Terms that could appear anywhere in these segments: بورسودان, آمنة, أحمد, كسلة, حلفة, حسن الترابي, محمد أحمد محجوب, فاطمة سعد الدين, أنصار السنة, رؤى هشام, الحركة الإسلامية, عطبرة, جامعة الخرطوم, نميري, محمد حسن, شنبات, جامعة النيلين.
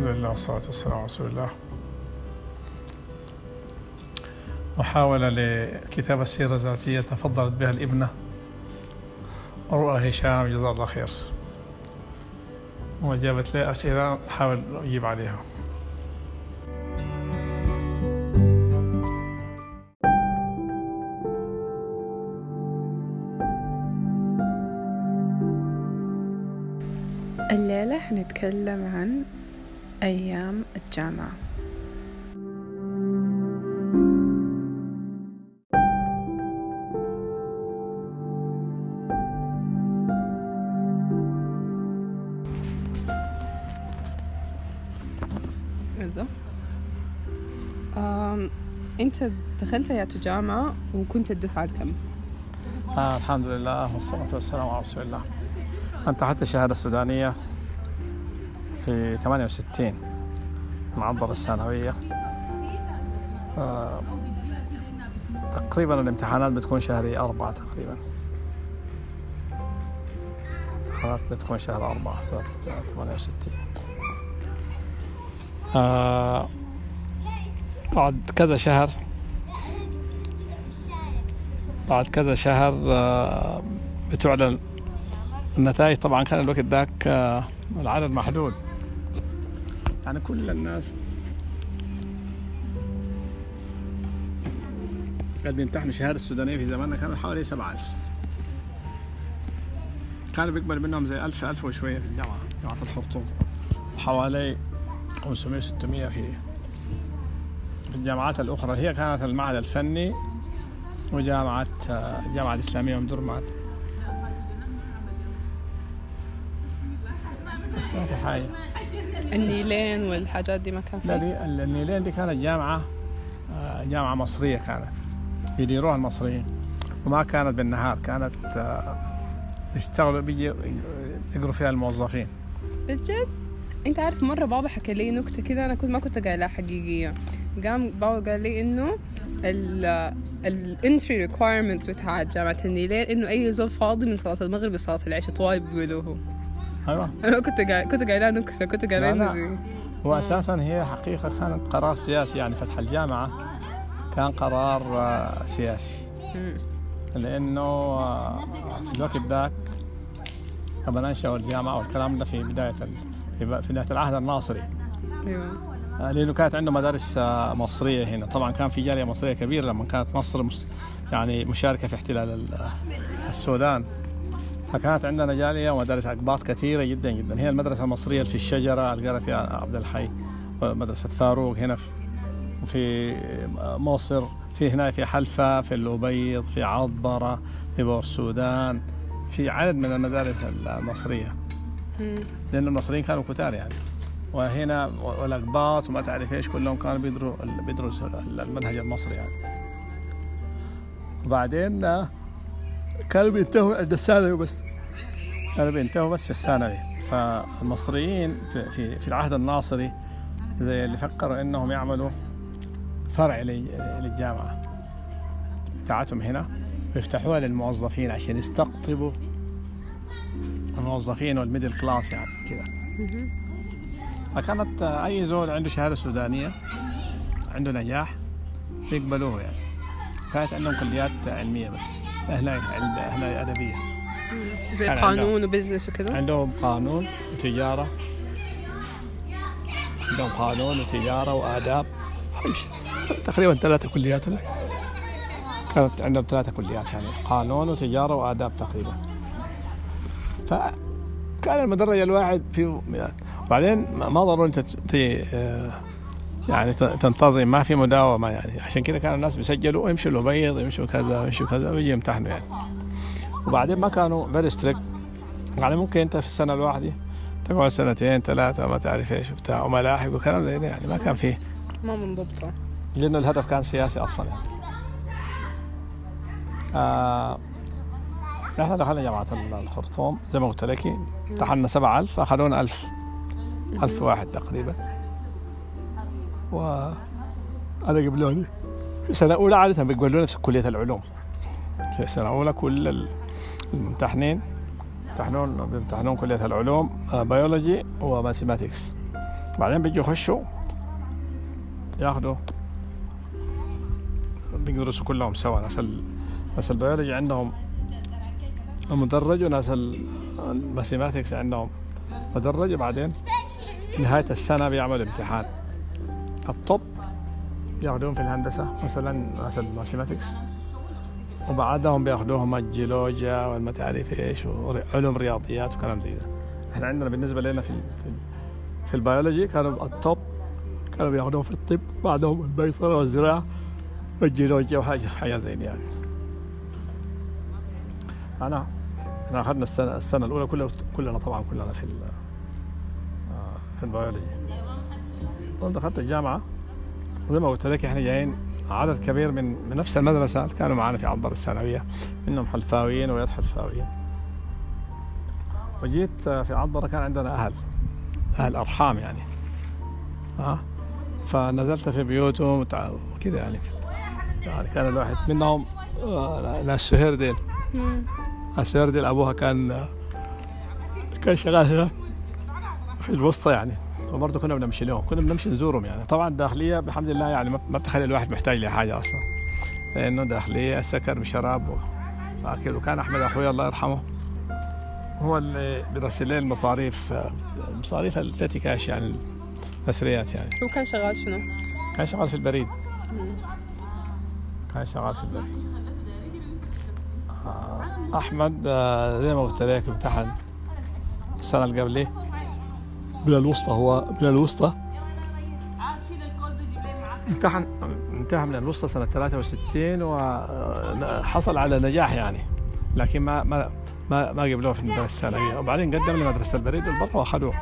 الحمد لله والصلاة والسلام على رسول الله. محاولة لكتابة سيرة ذاتية تفضلت بها الابنة رؤى هشام جزاها الله خير، وجابت لي أسئلة أحاول أجيب عليها. الليلة حنتكلم عن أيام الجامعة. بالضبط. أنت دخلت يا جامعة وكنت الدفعة كم؟ الحمد لله والصلاة والسلام على رسول الله. أنتهت الشهادة السودانية في 68 معبر الثانوية. تقريبا الامتحانات بتكون شهر 4 تقريبا. الامتحانات بتكون شهر 4 سنة 68. بعد كذا شهر بتعلن النتائج. طبعا كان الوقت ذاك العدد محدود، يعني كل الناس اللي بيمتحنوا شهادة السودانية في زماننا كانوا حوالي 7000، كانوا بيقبل منهم زي 1000 وشوية في الجامعة، جامعة الخرطوم، حوالي 500 600 في الجامعات الأخرى. هي كانت المعهد الفني وجامعة الجامعة الإسلامية أم درمان، بس ما في حاجة. النيلين والحاجات دي ما كان فيها. لا، النيلين دي كانت جامعة مصرية، كانت يديروها المصريين، وما كانت بالنهار، كانت يشتغلوا بيجي يقروا فيها الموظفين. بالجد؟ انت عارف مرة بابا حكى لي نكتة كده انا ما كنت قايلها حقيقية. قام بابا قال لي انه الانتري ريكويرمنتس بتاع جامعة النيلين انه اي زول فاضي من صلاة المغرب لصلاة العشاء طوال بيقولوه. ايوه انا كنت قايلها. واساسا هي حقيقه كانت قرار سياسي، يعني فتح الجامعه كان قرار سياسي، لانه في الوقت ذاك لما انشأوا الجامعه والكلام ده في بدايه العهد الناصري، ايوه، لانه كانت عنده مدارس مصريه هنا. طبعا كان في جاليه مصريه كبيره لما كانت مصر يعني مشاركه في احتلال السودان، فكانت عندنا جالية ومدارس أقباط كثيرة جدا جدا. هي المدرسة المصرية في الشجرة القرى في عبد الحي، مدرسة فاروق هنا في مصر، في هنا في حلفة، في الأبيض، في عضبرة، في بورسودان، في عدد من المدارس المصرية، لأن المصريين كانوا كتار يعني. وهنا والأقباط وما تعرف إيش كلهم كانوا بيدرسوا المنهج المصري يعني. وبعدين كانوا بينتهوا عند الثانوي، بس كانوا بينتهوا بس في الثانوي. فالمصريين في العهد الناصري زي اللي فكروا انهم يعملوا فرع للجامعه بتاعتهم هنا ويفتحوها للموظفين عشان يستقطبوا الموظفين والميدل كلاس يعني كده. فكانت اي زول عنده شهاده سودانيه عنده نجاح بيقبلوه يعني. كانت عندهم كليات علميه بس، أهلا أدبية زي قانون وبزنس وكذا. عندهم قانون وتجارة، عندهم قانون وتجارة وآداب، تقريبا 3 كليات. كانت عندهم 3 كليات يعني قانون وتجارة وآداب تقريبا. فكان المدرج الواحد فيه. وبعدين ما ضروري أنت يعني تنتظم، ما في مداومة يعني. عشان كده كان الناس بيسجلوا ويمشوا الأبيض، يمشوا كذا ويمشوا كذا ويجي يمتحنوا يعني. وبعدين ما كانوا very strict يعني، ممكن أنت في السنة الواحدة تقعد 2-3 ما تعرف إيش بتاع وملاحق وكلام زي ده يعني. ما كان فيه ما منضبطة، لأنه الهدف كان سياسي أصلا يعني. إحنا دخلنا جامعة الخرطوم زي ما قلت لك، امتحنا 7000 أخذونا 1000 واحد تقريبا، وانا قبلوني في سنه اولى. عاده بيقبلوني في كليه العلوم في سنه اولى، كل الممتحنين بيمتحنون كليه العلوم، بيولوجي وماثيماتكس بعدين بيجوا يخشوا ياخدوا بيدرسوا كلهم سوا، ناس البيولوجي عندهم مدرج وناس الماثيماتكس عندهم مدرج، وبعدين نهاية السنة بيعملوا امتحان. الطب بياخدوهم في الهندسة مثلا ناس الماثيماتكس، وبعدهم بياخدوهم الجيولوجيا والمتعرف ايش وعلوم رياضيات وكلام زي ده. احنا عندنا بالنسبة لنا في البيولوجي كانوا الطب كانوا بياخدوهم في الطب، بعدهم البيطرة والزراعة والجيولوجيا وحاجة زي دي يعني. احنا اخذنا السنة الأولى كلنا في البيولوجي. طبعا دخلت الجامعة زي ما قلت لك، احنا جايين عدد كبير من نفس المدرسة اللي كانوا معانا في عنبر الثانوية، منهم حلفاويين وغير حلفاويين. وجيت في عنبر كان عندنا أهل أرحام يعني، فنزلت في بيوتهم وكده يعني. كان الواحد منهم ناس سهير ديل، السهير ديل أبوها كان شغال في الوسطى يعني، وبرضه كنا بنمشي نزورهم يعني. طبعا الداخلية بحمد الله يعني ما بتخلي الواحد محتاج لحاجة أصلا، لأنه داخلية سكر وشراب وأكل. وكان أحمد أخوي الله يرحمه هو اللي بيرسل لي مصاريف التي كاش يعني المصريات يعني. وكان شغال شنو؟ كان شغال في البريد. أحمد زي ما قلت لك امتحن السنة اللي قبله من الوسطى امتحن من الوسطى سنة 63 وحصل على نجاح يعني، لكن ما قبلوه في المدرسة الثانوية. وبعدين قدم لمدرسة البريد والبرق وأخذوه،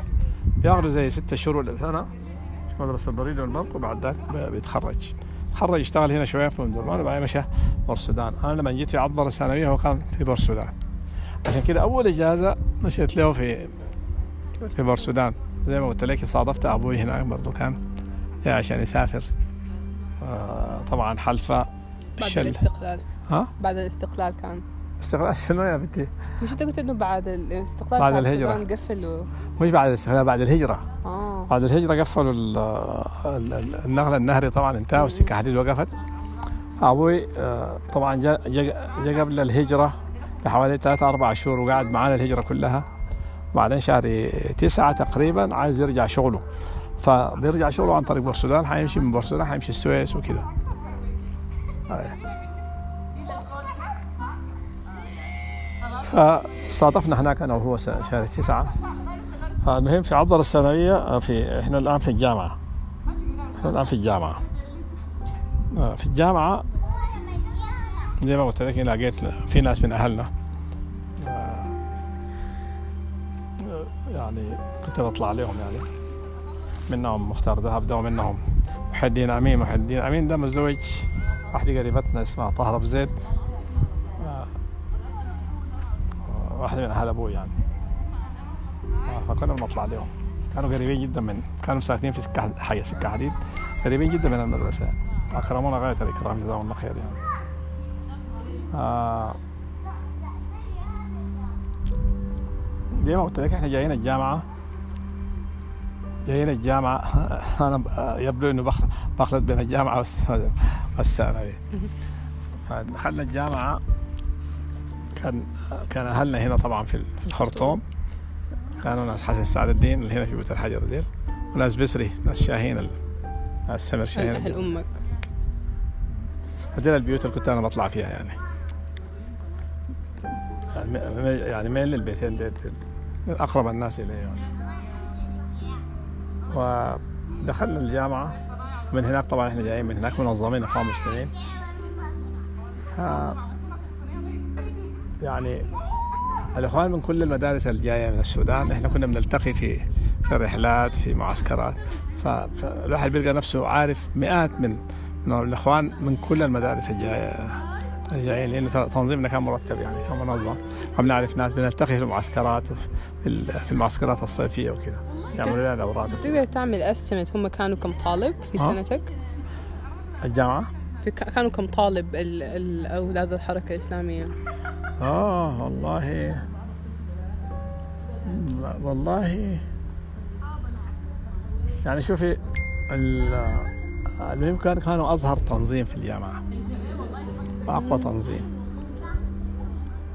بياخذوا زي 6 شهور ولا سنة في مدرسة البريد والبرق، وبعد ذاك بيتخرج يشتغل هنا شوية في الدرمان، وبعدين مشى بورسودان. أنا لما جيت في عنبر الثانوية هو كان في بورسودان، عشان كده أول إجازة مشيت له في بورسودان. زي ما قلت لك صادفت أبوي هناك برضو كان عشان يسافر. طبعا حلفة بعد الاستقلال كان استقلال شنو يا بنتي؟ مش أنت قلت إنه بعد الاستقلال بعد الهجرة قفلوا؟ مش بعد الاستقلال، بعد الهجرة. بعد الهجرة قفلوا النقل النهري، طبعا انتهى والسكة حديد وقفت. أبوي طبعا جاء قبل الهجرة بحوالي 3-4 شهور، وقعد معانا الهجرة كلها. بعدين شهر 9 تقريبا عايز يرجع شغله، فبيرجع شغله عن طريق بورسودان، حيمشي من بورسودان حيمشي السويس وكده. فصادفنا هناك أنا وهو شهر 9. فالمهم في عنبر الثانوية احنا الآن في الجامعة. في الجامعة زي ما قلت لك لقيت في ناس من أهلنا يعني، كنت بطلع لهم يعني. منهم مختار ذهب ده، ومنهم محدين أمين ده متزوج واحدة قريبتنا اسمها طهرة بزيد، واحدة من أهل أبوي يعني. فكنا بنطلع لهم، كانوا قريبين جدا كانوا ساكنين في سكة حديد، قريبين جدا من المدرسة يعني. أكرمونا غاية الإكرام جزاهم الله خير يعني. زي ما قلت لك احنا جايين الجامعة انا يبدو انه بخلط بين الجامعة والثانوية. دخلنا الجامعة كان اهلنا هنا طبعا في الخرطوم كانوا ناس حسن سعد الدين اللي هنا في بيوت الحجر ديل، وناس بسري، ناس شاهين، ناس سمر شاهين، اهل امك، هذول البيوت اللي كنت انا بطلع فيها يعني مين للبيتين ديل أقرب الناس إليه يعني. ودخلنا الجامعة من هناك، طبعا إحنا جايين من هناك منظمين إخوان مسلمين يعني. الإخوان من كل المدارس الجاية من السودان إحنا كنا بنلتقي في رحلات، في معسكرات، فالواحد بيلقى نفسه عارف مئات من الإخوان من كل المدارس الجاية، لأنه تنظيمنا كان مرتب يعني، كان منظم. بنعرف ناس، بنلتقي في المعسكرات وفي المعسكرات الصيفية وكذا، يعملوا لنا دورات. تقدر تعمل استيميت هم كانوا كم طالب في سنتك؟ الجامعة كانوا كم طالب أولاد الحركة الإسلامية؟ والله يعني شوفي المهم كانوا أظهر تنظيم في الجامعة وأقوى تنظيم،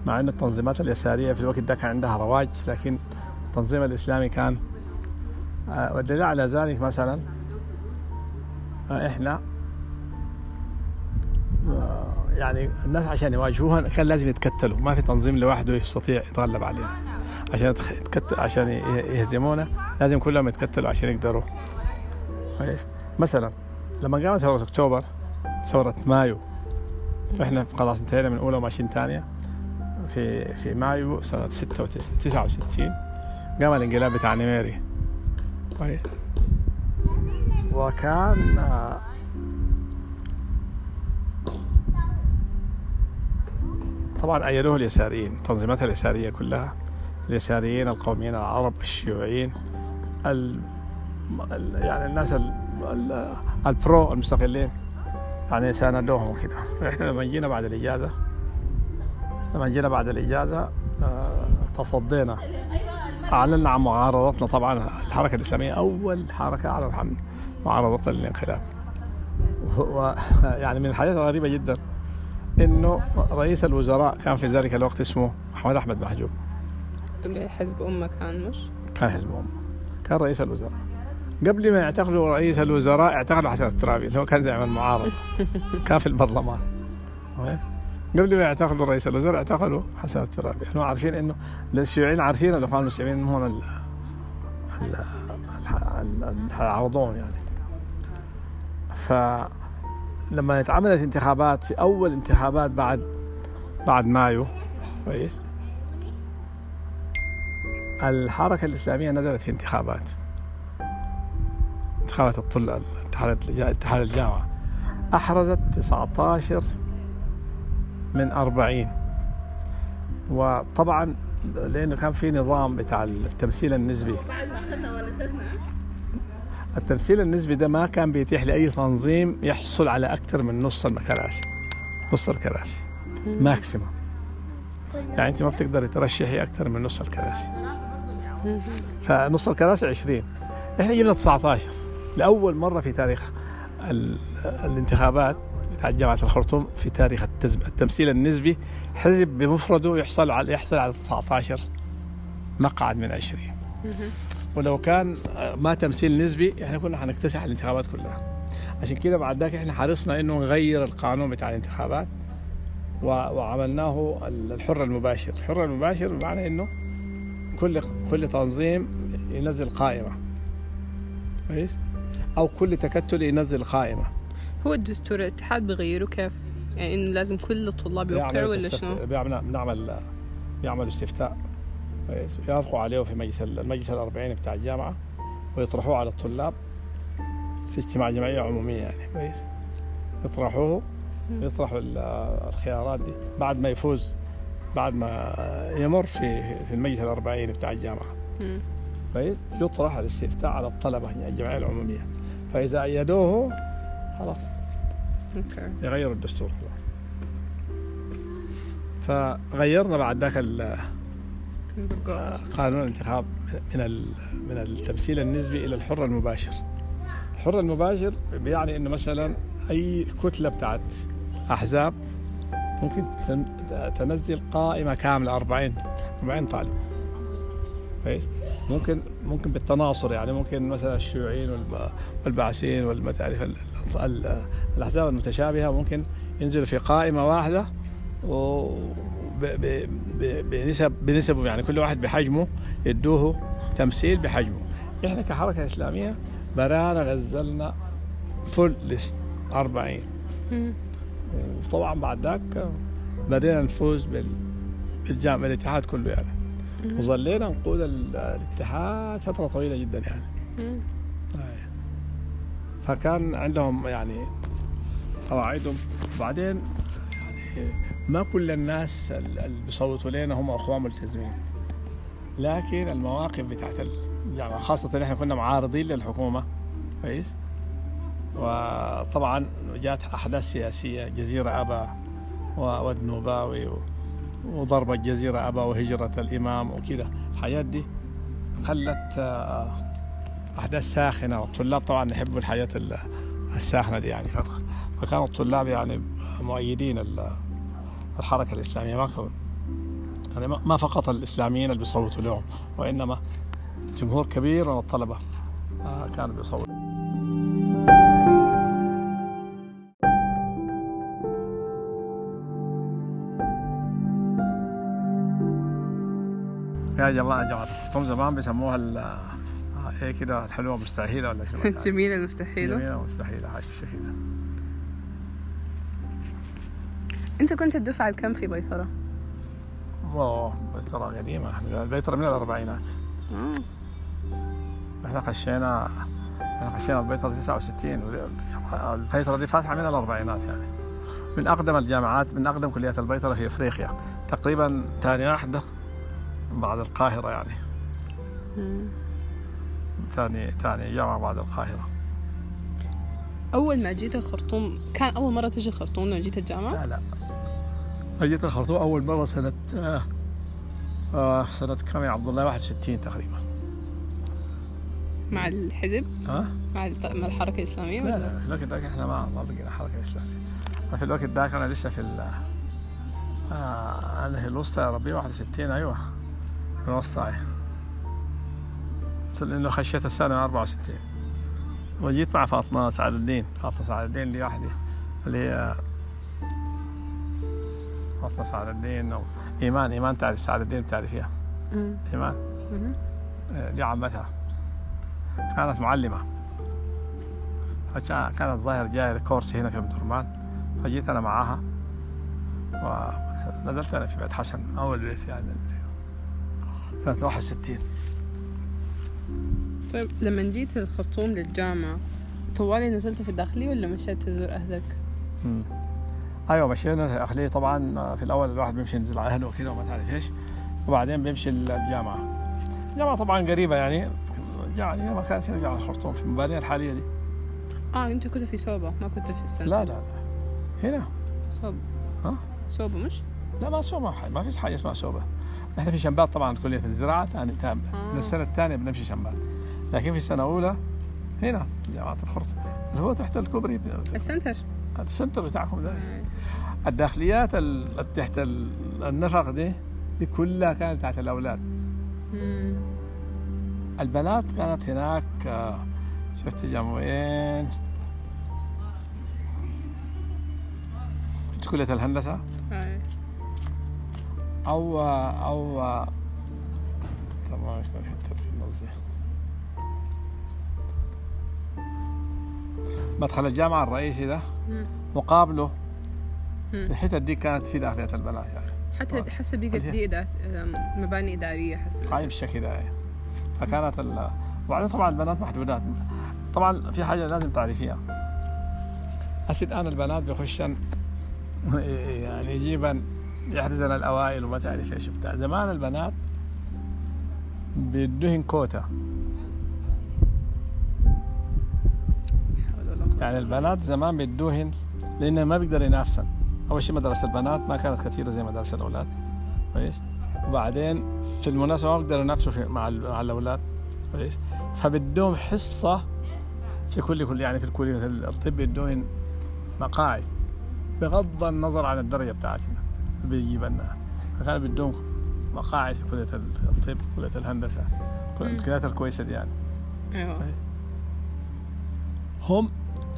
مع أن التنظيمات اليسارية في الوقت ده كان عندها رواج، لكن التنظيم الإسلامي كان. والدليل على ذلك مثلا إحنا يعني الناس عشان يواجهوها كان لازم يتكتلوا، ما في تنظيم لوحده يستطيع يتغلب علينا. عشان يهزمونا لازم كلهم يتكتلوا عشان يقدروا. مثلا لما قامت ثورة أكتوبر، ثورة مايو، إحنا خلاص انتهينا من أولى وماشيين ثانية. في مايو سنة 69 قام الانقلاب بتاع نميري، وكان طبعا أيدوه اليساريين، التنظيمات اليسارية كلها، اليساريين القوميين العرب الشيوعيين يعني الناس البرو المستقلين، يعني ساندوهم وكده. فإحنا لما جينا بعد الإجازة، تصدينا، أعلنا عن معارضتنا. طبعا الحركة الإسلامية أول حركة أعلنت عن معارضة الانقلاب. ويعني من الحاجات الغريبة جدا إنه رئيس الوزراء كان في ذلك الوقت اسمه محمد أحمد محجوب، حزب أمة كان، مش كان حزب أمة، كان رئيس الوزراء. قبل ما يعتقلوا رئيس الوزراء اعتقلوا حسن الترابي اللي هو كان زعيم المعارضة، كان في البرلمان. قبل ما يعتقلوا رئيس الوزراء اعتقلوا حسن الترابي. احنا عارفين انه الشيوعيين عارفين الأخوان المسلمين هم العرضون يعني. فلما اتعملت انتخابات، في اول انتخابات بعد مايو، كويس، الحركة الإسلامية نزلت في انتخابات الطلاب، اتحاد الجامعة، احرزت 19 من 40. وطبعا لأنه كان في نظام بتاع التمثيل النسبي، التمثيل النسبي ده ما كان بيتيح لأي تنظيم يحصل على أكثر من نص الكراسي ماكسيمم، يعني أنت ما بتقدر ترشحي أكثر من نص الكراسي. فنص الكراسي 20، إحنا جبنا 19 لأول مرة في تاريخ الانتخابات بتاع جامعة الخرطوم. في تاريخ التمثيل النسبي حزب بمفرده يحصل على 19 مقعد من 20. ولو كان ما تمثيل نسبي احنا كنا هنكتسح الانتخابات كلها. عشان كده بعد ذاك احنا حرصنا انه نغير القانون بتاع الانتخابات وعملناه الحر المباشر، بمعنى انه كل تنظيم ينزل قائمة، كويس، او كل تكتل ينزل قائمة. هو الدستور الاتحاد بيغيره كيف؟ يعني إنه لازم كل الطلاب يوقعوا ولا شنو؟ بيعملوا استفتاء، كويس، ويوافقوا عليه في المجلس 40 بتاع الجامعة، ويطرحوه على الطلاب في اجتماع جمعية عمومية يعني، كويس، يطرحوا الخيارات دي بعد ما يفوز، بعد ما يمر في المجلس 40 بتاع الجامعة، كويس، يطرح الاستفتاء على الطلبة يعني الجمعية العمومية. فإذا أيدوه خلاص يغيروا الدستور. فغيرنا بعد ذاك قانون الانتخاب من التمثيل النسبي إلى الحر المباشر. الحر المباشر يعني إنه مثلا أي كتلة بتاعت أحزاب ممكن تنزل قائمة كاملة 40 طالب، كويس، ممكن بالتناصر يعني، ممكن مثلا الشيوعيين والبعثيين والمتعرف الأحزاب المتشابهة ممكن ينزلوا في قائمة واحدة بنسبه، يعني كل واحد بحجمه يدوه تمثيل بحجمه. إحنا كحركة إسلامية برانا غزلنا فول ليست 40. طبعا بعد ذاك بدينا نفوز بالاتحاد كله يعني، وظلينا نقود الاتحاد فترة طويلة جدا يعني. فكان عندهم يعني قواعدهم. وبعدين يعني ما كل الناس اللي بيصوتوا لنا هم أخوان ملتزمين، لكن المواقف بتاعت يعني خاصة نحن كنا معارضين للحكومة، كويس. وطبعا جات أحداث سياسية، جزيرة أبا والنوباوي وضرب الجزيرة أبا وهجرة الإمام وكذا، الحاجات دي خلت أحداث ساخنة، والطلاب طبعا يحبوا الحياة الساخنة دي يعني، فكانوا الطلاب يعني مؤيدين الحركة الإسلامية، ما فقط الإسلاميين اللي بيصوتوا لهم، وإنما جمهور كبير من الطلبة كانوا بيصوتوا. يا جماعة الخرطوم زمان بيسموها ايه كده، الحلوة مستحيلة ولا شو؟ جميلة المستحيلة، جميلة مستحيلة، حاجة كده. انت كنت الدفعة الكم في بيطرة؟ بيطرة قديمة، بيطرة من الأربعينات. احنا خشينا بيطرة 69، البيطرة دي فاتحة من الأربعينات يعني، من أقدم الجامعات، من أقدم كليات البيطرة في أفريقيا، تقريبا ثاني واحدة بعد القاهرة يعني. ثاني جامعة بعد القاهرة. أول ما جيت الخرطوم، كان أول مرة تجي الخرطوم لما جيت الجامعة؟ لا، جيت الخرطوم أول مرة سنة كم يا عبد الله؟ 61 تقريبا. مع الحزب؟ مع الحركة الإسلامية؟ لا، في الوقت ذاك إحنا ما بقينا حركة إسلامية. في الوقت ذاك أنا لسه في أنا في الوسطى يا ربي، 61 أيوه، في الوسطى، لأنه خشيت السنة 64 وجيت مع فاطمة سعد الدين اللي واحدة، اللي هي فاطمة سعد الدين أو إيمان تعرف سعد الدين، بتعرفيها إيمان؟ دي عمتها، كانت معلمة، كانت ظاهر كورس هنا في الدرمان، فجيت أنا معاها ونزلت أنا في بيت حسن، أول بيت يعني سنة 61. طيب لما جيت الخرطوم للجامعة طوالي نزلت في الداخلية ولا مشيت تزور أهلك؟ أيوة مشينا في الداخلية طبعا، في الأول الواحد بيمشي ينزل على أهله وكده وما تعرف إيش، وبعدين بيمشي الجامعة طبعا قريبة يعني ما كانت هنا جامعة الخرطوم في المبانية الحالية دي. أنت كنت في صوبة، ما كنت في السنتر؟ لا، هنا صوبة. صوبة مش؟ لا، ما صوبة، ما فيش حاجة اسمها صوبة. نحن في شنبات طبعا، كلية الزراعة ثاني تام، من السنة الثانية بنمشي شنبات، لكن في السنة الأولى هنا جامعة الخرطوم اللي هو تحت الكوبري، السنتر بتاعكم ده. الداخليات اللي تحت النفق دي كلها كانت تحت الأولاد. البنات كانت هناك، شفت جامعين، شفت كلية الهندسة أو طبعا مش نحتاج في النص، مدخل الجامعة الرئيسي ده مقابله الحتة دي كانت في داخلية البنات يعني، حتى حسب بقت دي مباني إدارية حسب قايم بالشكل ده يعني. فكانت وبعدين طبعا البنات محدودات، طبعا في حاجة لازم تعرفيها هسه الآن، البنات بيخشن يعني يجيبن يحرزن الأوائل وما تعرف إيش بتاع. زمان البنات بيدوهن كوتا يعني، البنات زمان بيدوهن لأنه ما بيقدر ينافسن. أول شيء مدرسة البنات ما كانت كثيرة زي مدرسة الأولاد، كويس، وبعدين في المناسبة ما بيقدروا ينافسوا مع الأولاد، كويس، فبدوهم حصة في كل يعني في الكلية الطب بيدوهن مقاعد، بغض النظر عن الدرجة بتاعتنا بيجيب لنا، فكان بدهم مقاعد في كلية الطب، كلية الهندسة، كل الكليات الكويسة دي يعني. أيوة. هم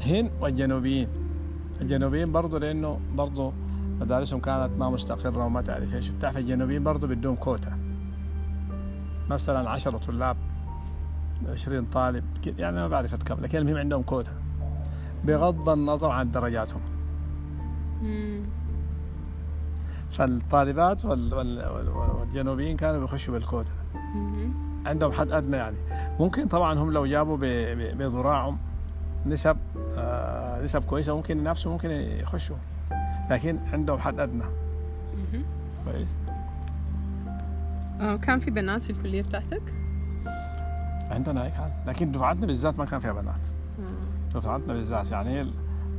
هن والجنوبيين برضو، لأنه برضو مدارسهم كانت ما مستقرة وما تعرف إيش بتاع، فالجنوبيين برضو بدهم كوتا، مثلا 10 طلاب، 20 طالب يعني، ما بعرف كم، لكن المهم عندهم كوتا بغض النظر عن درجاتهم. فالطالبات والجنوبيين كانوا بيخشوا بالكوتا، عندهم حد أدنى يعني. ممكن طبعا هم لو جابوا بذراعهم نسب كويسة ممكن ينافسوا، ممكن يخشوا، لكن عندهم حد أدنى. كويس. كان في بنات في الكلية بتاعتك؟ عندنا هيك حال، لكن دفعتنا بالذات ما كان فيها بنات. دفعتنا بالذات يعني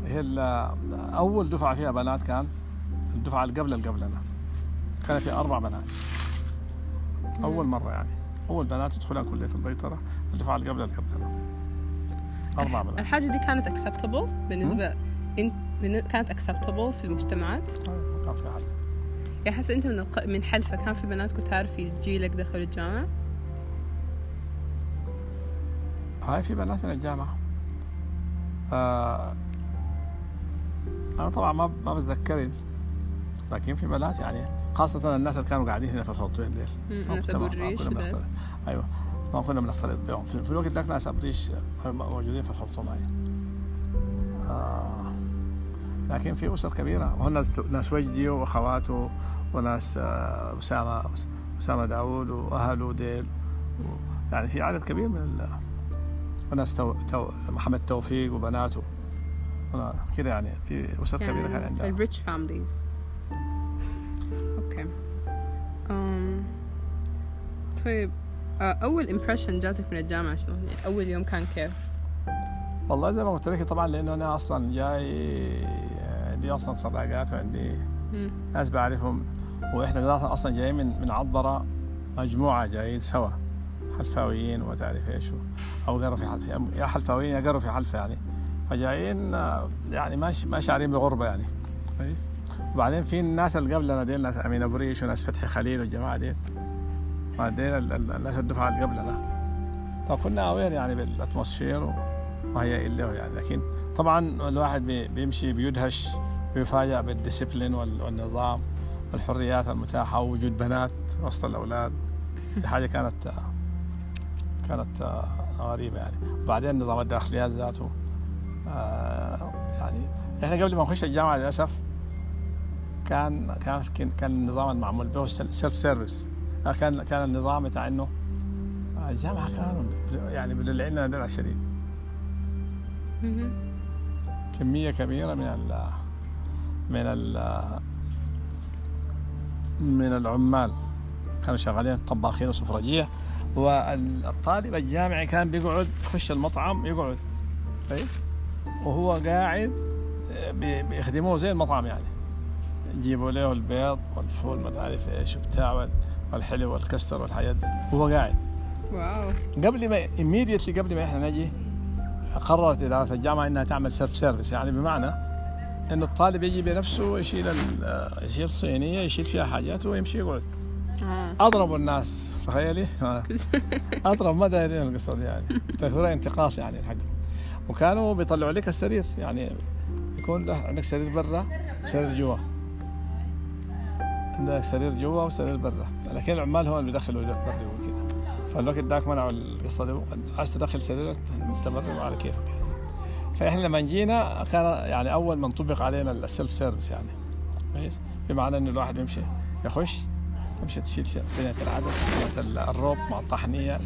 هي أول دفعة فيها بنات، كان الدفعة اللي قبلنا كان في 4 بنات أول مرة يعني، أول بنات يدخلها كلية البيطرة الدفعة اللي قبلها أربع بنات. الحاجة دي كانت acceptable بالنسبة كانت acceptable في المجتمعات؟ كان في حل. يعني حس أنت من حلفة كان في بنات كنت تعرفي جيلك دخلوا الجامعة؟ هاي في بنات من الجامعة. أنا طبعا ما بتذكرين، لكن في بنات يعني خاصة الناس اللي كانوا قاعدين هنا في الخرطوم الليل. ناس أبو الريش. أيوة ما كنا بنختلط بهم في الوقت ده، ناس أبو الريش موجودين في الخرطوم هاي. لكن في أسر كبيرة، وهن ناس وجدي وأخواته وناس أسامة داود وأهله ديل، يعني في عدد كبير من وناس محمد توفيق وبناته كده، يعني في أسر كبيرة كان عندها. الريتش فاميليز. اوكي. طيب أول إمبريشن جاتك من الجامعة شنو؟ أول يوم كان كيف؟ والله زي ما قلت لك طبعا، لأنه أنا أصلا جاي عندي أصلا صداقات وعندي ناس بعرفهم، وإحنا أصلا جايين من عطبرة، مجموعة جايين سوا حلفاويين وتعرف إيش، أو قروا في حلفة، يا حلفاويين يا قروا في حلفة يعني، فجايين يعني ما شعرين بغربة يعني. وبعدين في الناس اللي قبلنا ديل، ناس أمين أبو ريش وناس فتحي خليل والجماعة ديل، بعدين الناس الدفعة اللي قبلنا، فكنا أوير يعني بالأتموسفير وهي إلا يعني. لكن طبعا الواحد بيمشي بيدهش، بيفاجأ بالديسيبلين والنظام والحريات المتاحة ووجود بنات وسط الأولاد، دي حاجة كانت غريبة يعني. وبعدين النظام الداخليات ذاته يعني إحنا قبل ما نخش الجامعة للأسف كان النظام المعمول به سيلف سيرفيس، كان النظام بتاع إنه الجامعة كانوا يعني بالعلنا درع شديد، كمية كبيرة من العمال كانوا شغالين طباخين وسفرجية، والطالب الجامعي كان بيقعد يخش المطعم يقعد كويس، وهو قاعد بيخدموه زي المطعم يعني، يجيبوا له البيض والفول ما تعرف ايش بتاع والحلو والكستر والحاجات دي، وهو قاعد. واو. قبل ما احنا نجي قررت إدارة الجامعة انها تعمل سيلف سيرفيس، يعني بمعنى انه الطالب يجي بنفسه يشيل الصينية يشيل فيها حاجاته ويمشي يقعد. اضربوا الناس، تخيلي اضرب ما دايرين القصة دي يعني، تفكرها انتقاص يعني الحق. وكانوا بيطلعوا لك السرير، يعني يكون عندك سرير برا وسرير جوا، عندك سرير جوا وسرير برا، لكن العمال هم اللي بيدخلوا برا وكذا، فالوقت داك منعوا القصة دي، عايز تدخل سريرك تمرر على كيفك. فإحنا لما جينا كان يعني أول ما نطبق علينا السيلف سيرفيس يعني كويس، بمعنى إنه الواحد يمشي يخش يمشي تشيل سنة العدس سنة الروب مع الطحنية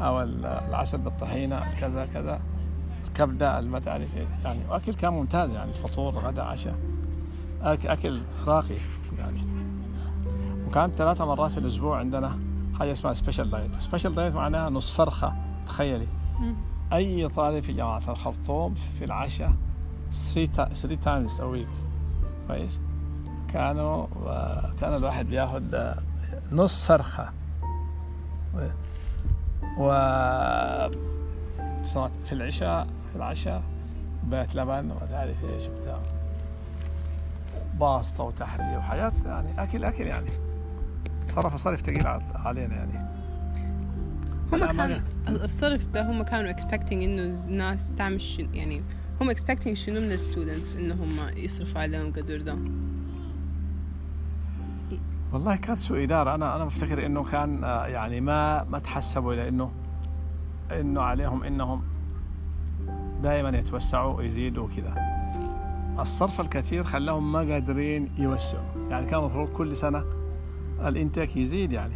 أو العسل بالطحينة كذا كذا كبدة ما تعرف ايش يعني، واكل كان ممتاز يعني، فطور غدا عشاء اكل راقي يعني. وكان 3 مرات في الاسبوع عندنا حاجه اسمها سبيشال دايت. سبيشال دايت معناها نص فرخه، تخيلي اي طالب في جامعه الخرطوم في العشاء 3 times a week كويس، كان الواحد بياخد نص فرخه و صارت في العشاء بيت لبن وما تعرف ايش بتاع باسطة وتحلية وحياة يعني أكل يعني، صرف تقيل علينا يعني. الصرف ده هم كانوا expecting إنه الناس تعمل يعني هم expecting شنو من الستودنتس إنهم يصرفوا عليهم قدر ده. والله كانت سوء إدارة، أنا بفتكر إنه كان يعني ما تحسبوا لأنه عليهم إنهم دائما يتوسعوا ويزيدوا كذا. الصرف الكثير خلاهم ما قادرين يوسعوا، يعني كان مفروض كل سنة الانتاك يزيد يعني،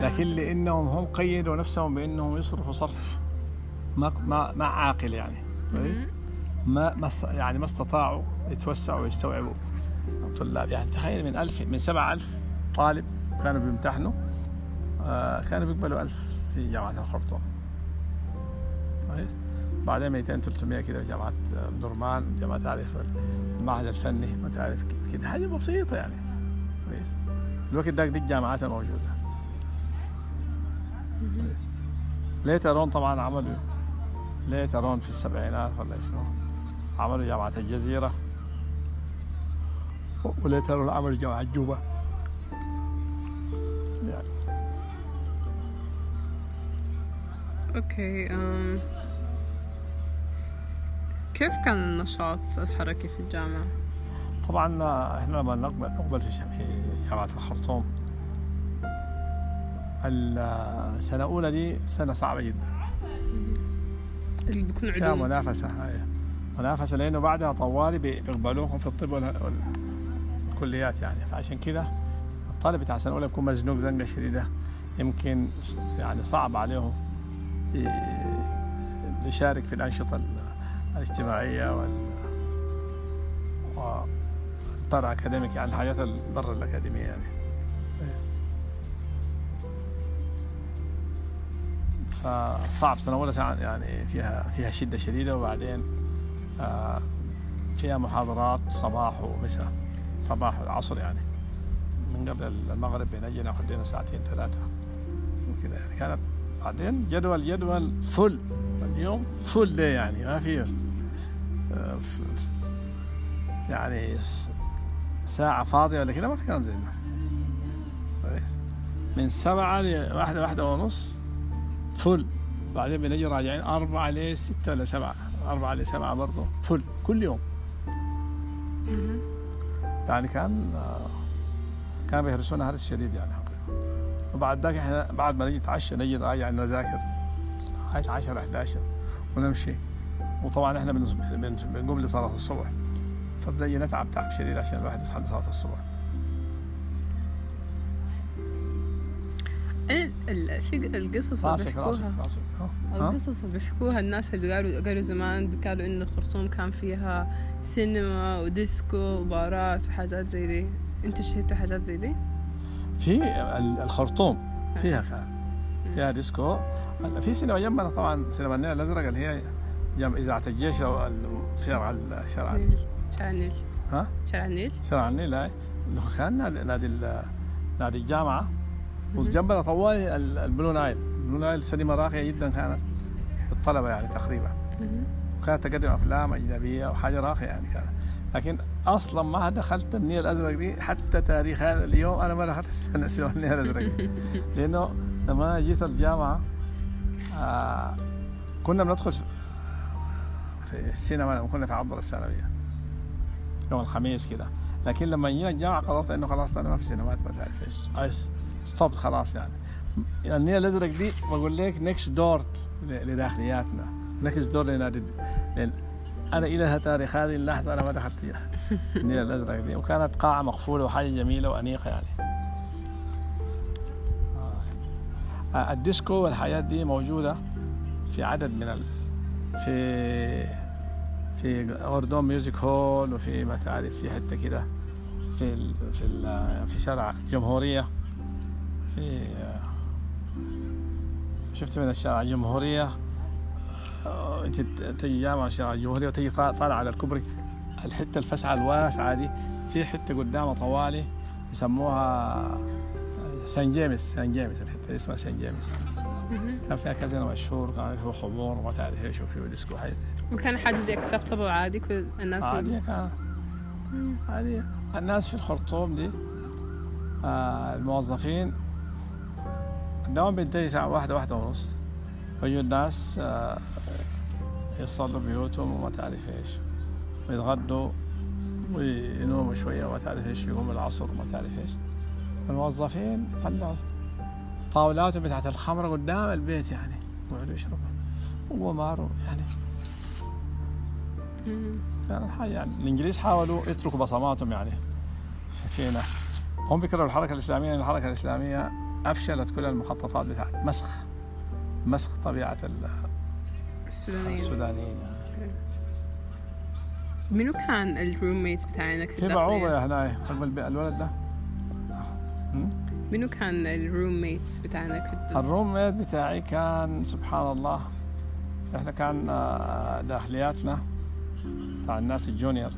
لكن لأنهم هم قيدوا نفسهم بأنهم يصرفوا صرف ما عاقل يعني، ما يعني ما استطاعوا يتوسعوا ويستوعبوا الطلاب يعني. تخيل من 7,000 طالب كانوا بيمتحنوا كانوا بيقبلوا 1000 في جامعة الخرطوم. بعدين 200-300 كده في جامعة درمان، جامعة تعرف المعهد الفني ما تعرف كده، حاجة بسيطة يعني كويس. الوقت داك دي الجامعات الموجودة ليترون طبعا عملوا ليترون في السبعينات ولا شنو عملوا جامعة الجزيرة، وليترون عملوا جامعة جوبا. يعني اوكي كيف كان النشاط الحركي في الجامعة؟ طبعا احنا لما نقبل في جامعة الخرطوم السنة الأولى دي سنة صعبة جدا اللي بيكون فيها منافسة، هاي منافسة لأنه بعدها طوالي بيقبلوهم في الطب والكليات يعني، فعشان كده الطالب بتاع السنة الأولى بيكون مزنوق زنقة شديدة، يمكن يعني صعب عليهم يشارك في الأنشطة الاجتماعية والطرح أكاديميك يعني الحاجات الضرة الأكاديمية يعني. فصعب سنة أولى يعني فيها شدة شديدة، وبعدين فيها محاضرات صباح ومساء، صباح والعصر يعني من قبل المغرب بنجي ناخد لنا ساعتين ثلاثة وكده يعني. كانت بعدين جدول فل اليوم فل ده يعني ما فيه يعني ساعة فاضية ولا كده، ما في كلام زي ده. من 7 ل 1:30 فل، بعدين بنجي راجعين 4 ل 6 ولا 7، 4 ل 7 برضه فل كل يوم يعني. كان بيهرسونا هرس شديد يعني. وبعد ذاك احنا بعد ما نجي نتعشى نجي راجع نذاكر لغاية 10 11 ونمشي، وطبعا احنا بنقوم لصلاة الصبح، فبنجي نتعب تعب شديد عشان الواحد يصحى لصلاة الصبح. القصص اللي بيحكوها القصص اللي بيحكوها الناس اللي قالوا زمان قالوا إن الخرطوم كان فيها سينما وديسكو وبارات وحاجات زي دي، أنت شهدت حاجات زي دي؟ في الخرطوم فيها كان فيها ديسكو، في سينما جنبنا طبعا سينما النيل الأزرق اللي هي جنب إذاعة الجيش أو شارع النيل هاي كان نادي الجامعة، وجنبنا طوالي البلو نايل سينما راقية جدا كانت للطلبة يعني تقريبا، وكانت تقدم أفلام أجنبية وحاجة راقية يعني كانت. لكن أصلا ما دخلت النيل الأزرق دي حتى تاريخ هذا اليوم، أنا ما دخلت السينما النيل الأزرق دي لأنه لما جيت الجامعة كنا بندخل في السينما لما كنا في عطلة الثانوية يوم الخميس كده، لكن لما جينا الجامعة قررت إنه خلاص أنا ما في سينمات ما تعرف إيش استوب خلاص يعني. النيل الأزرق دي بقول لك نيكست دور لداخلياتنا، نيكست دور لنادي أنا إلى تاريخ هذه اللحظة أنا ما دخلت فيها النيل الأزرق دي، وكانت قاعة مقفولة وحاجة جميلة وأنيقة يعني. الديسكو والحاجات دي موجودة في عدد من في أوردون ميوزك هول، وفي ما تعرف في حتة كده في شارع جمهورية، في شفت من الشارع الجمهورية انت تجي جامعة الشارع الجمهورية وتجي طالع على الكوبري الحتة الفسعة الواسعة دي، في حتة قدامها طوالي يسموها سان جيمس الحتة اسمها سان جيمس، كان فيها كازينو مشهور، كان فيه خمور وما تعرف ايش وفيه ديسكو حاجة. وكان حاجة دي اكسبتبل عادي كل الناس عادية. الناس في الخرطوم دي الموظفين الدوام بينتهي 1:30، ويجوا الناس يصلوا بيوتهم وما تعرف ايش، ويتغدوا وينوموا شوية وما تعرف ايش، يقوموا العصر وما تعرف ايش. الموظفين يطلعوا طاولاتهم بتاعت الخمرة قدام البيت يعني، ويقعدوا يشربوا وماروا يعني. كانت حاجة يعني. الإنجليز حاولوا يتركوا بصماتهم يعني فينا، هم بيكرروا الحركة الإسلامية لأن الحركة الإسلامية أفشلت كل المخططات بتاعت مسخ طبيعة السودانيين يعني. منو كان الروميت بتاعنا في بعوضة هناي الولد ده؟ منو كان الروميت بتاعنا؟ الروميت بتاعي كان سبحان الله، إحنا كان داخلياتنا بتاع الناس الجونيور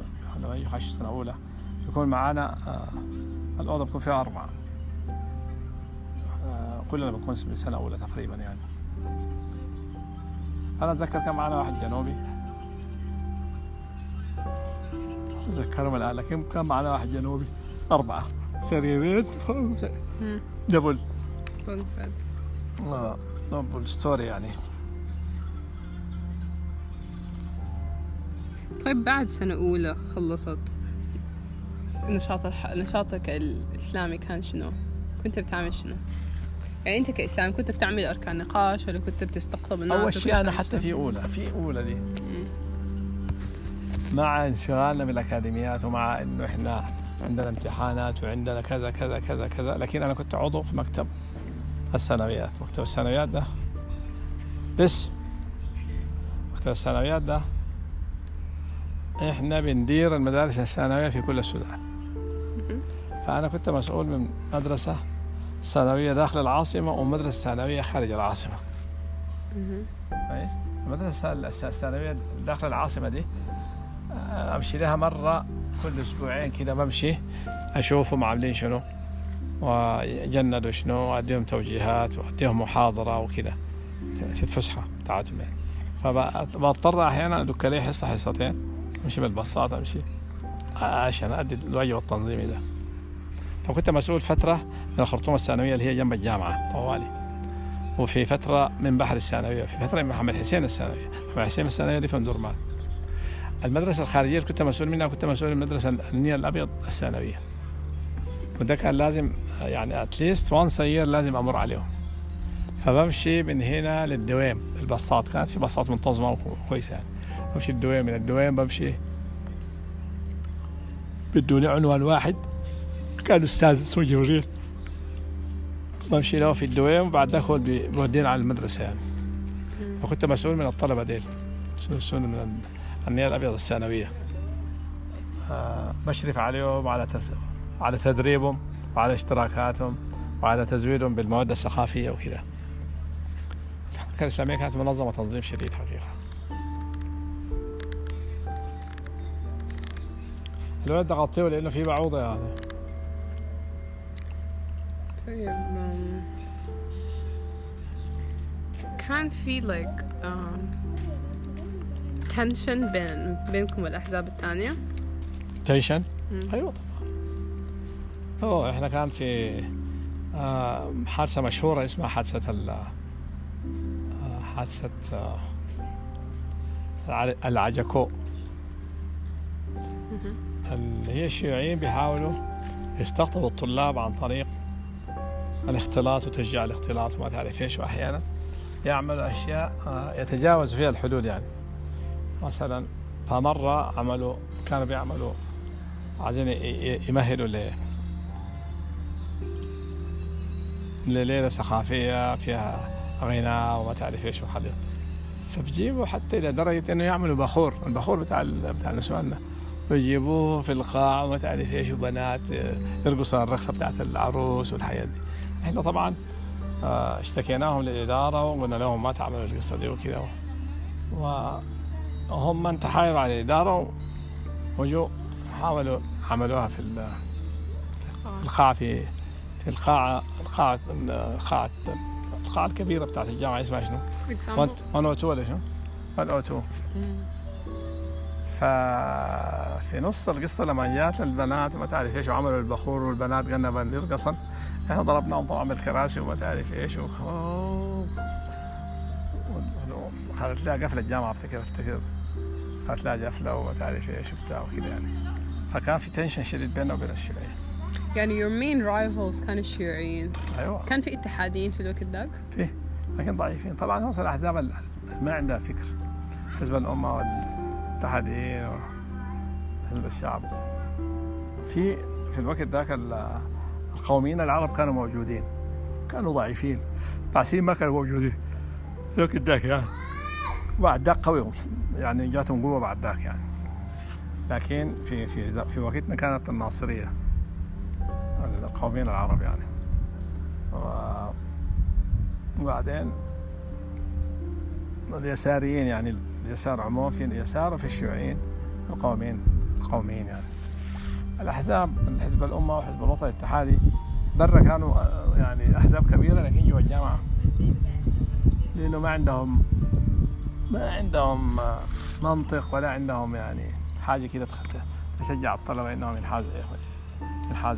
لما يجوا حش السنة أولى يكون معانا الأوضة بكون فيها 4، كلنا بنكون بسنة أولى تقريبا يعني. أنا أتذكر كان معنا واحد جنوبي، أتذكرهم الآن، لكن كان معنا واحد جنوبي، أربعة سريرين دبل دبل ستوري يعني. طيب بعد سنة أولى خلصت، نشاطك الإسلامي كان شنو؟ كنت بتعمل شنو؟ يعني أنت كإسلام كنت بتعمل أركان نقاش ولا كنت بتستقطب الناس؟ أول شيء أنا حتى في أولى دي مع انشغالنا بالأكاديميات ومع إنه إحنا عندنا امتحانات وعندنا كذا كذا كذا كذا، لكن أنا كنت عضو في مكتب الثانويات. مكتب الثانويات ده إحنا بندير المدارس الثانوية في كل السودان، فأنا كنت مسؤول من مدرسة ثانوية داخل العاصمة ومدرسة ثانوية خارج العاصمة. كويس. المدرسة الثانوية داخل العاصمة دي أمشي لها مرة كل أسبوعين كده، بمشي أشوفهم عاملين شنو ويجندوا شنو وأديهم توجيهات وأديهم محاضرة وكده في الفسحة بتاعتهم يعني. فبضطر أحيانا أدك لي حصة حصتين، مش بالبساطة، مش عشان أدي الواجب التنظيمي ده. فكنت مسؤول فترة من الخرطوم الثانوية اللي هي جنب الجامعة طوالي، وفي فترة من بحر الثانوية، وفي فترة من محمد حسين الثانوية. محمد حسين الثانوية اللي في أمدرمان. المدرسة الخارجية كنت مسؤول منها، كنت مسؤول من مدرسة النيل الأبيض الثانوية، وده كان لازم يعني أتليست وان صغير لازم أمر عليهم. فبمشي من هنا للدوام البساط، كانت في بساط منتظمة وكويسة يعني. بمشي الدوام، من الدوام بمشي بدوني عنوان واحد كان أستاذ اسمه جورجيل، بمشي له في الدوام وبعد داخل بودين على المدرسة يعني. فكنت مسؤول من الطلبة ديل، مسؤول من النيل الأبيض الثانوية، بشرف عليهم على تدريبهم وعلى اشتراكاتهم وعلى تزويدهم بالمواد الثقافية وكذا. الحركة الإسلامية كانت منظمة تنظيم شديد حقيقة. الولد غطيه لأنه فيه بعوضة يعني. طيب كان في like tension بينكم الأحزاب الثانية؟ tension؟ أيوة طبعا. أوه إحنا كان في حادثة مشهورة اسمها حادثة العجكو، اللي هي الشيوعيين بيحاولوا يستقطبوا الطلاب عن طريق الاختلاط وتشجيع الاختلاط وما تعرف ايش، واحيانا يعملوا اشياء يتجاوز فيها الحدود يعني. مثلا فمره كانوا بيعملوا عايزين يمهلوا لليله ثقافيه فيها غناء وما تعرف ايش وحديث، فبجيبوا حتى الى درجه انه يعملوا بخور، البخور بتاع نسواننا، ويجيبوه في القاعة وما تعرف ايش، وبنات يرقصوا الرقصة بتاعت العروس والحياة دي. احنا طبعا اشتكيناهم للإدارة وقلنا لهم ما تعملوا القصة دي وكذا، وهم من تحايلوا على الإدارة وجوا حاولوا عملوها في القاعة الكبيرة بتاعت الجامعة اسمها شنو؟ 102 ولا شنو؟ 102. ففي نص القصة لما جات البنات ما تعرف إيش وعملوا البخور والبنات غنبا يرقصن، إحنا ضربناهم طبعا بالكراسي وما تعرف إيش، وخلت لها قفلة الجامعة، أفتكر خلت لها قفلة وما تعرف إيش وبتاع وكذا يعني. فكان في تنشن شديد بيننا وبين الشيوعيين يعني. your main rivals كان الشيوعيين. أيوة. كان في اتحادين في الوقت ذاك؟ فيه، لكن ضعيفين طبعا. هو الأحزاب اللي ما عندها فكر، حزب الأمة الاتحادين وحزب الشعب. في الوقت ذاك القوميين العرب كانوا موجودين، كانوا ضعيفين، بعسين ما كانوا موجودين في الوقت ذاك يعني. بعد ذاك قويهم يعني، جاتهم قوة بعد ذاك يعني. لكن في وقتنا كانت الناصرية القوميين العرب يعني. وبعدين اليساريين يعني، اليسار عموما، في اليسار وفي الشيوعيين القوميين يعني. الأحزاب، الحزب الأمة وحزب الوطن الاتحادي برا كانوا يعني احزاب كبيره، لكن جوا الجامعه لانه ما عندهم منطق ولا عندهم يعني حاجه كده تشجع الطلبه انهم ينحازوا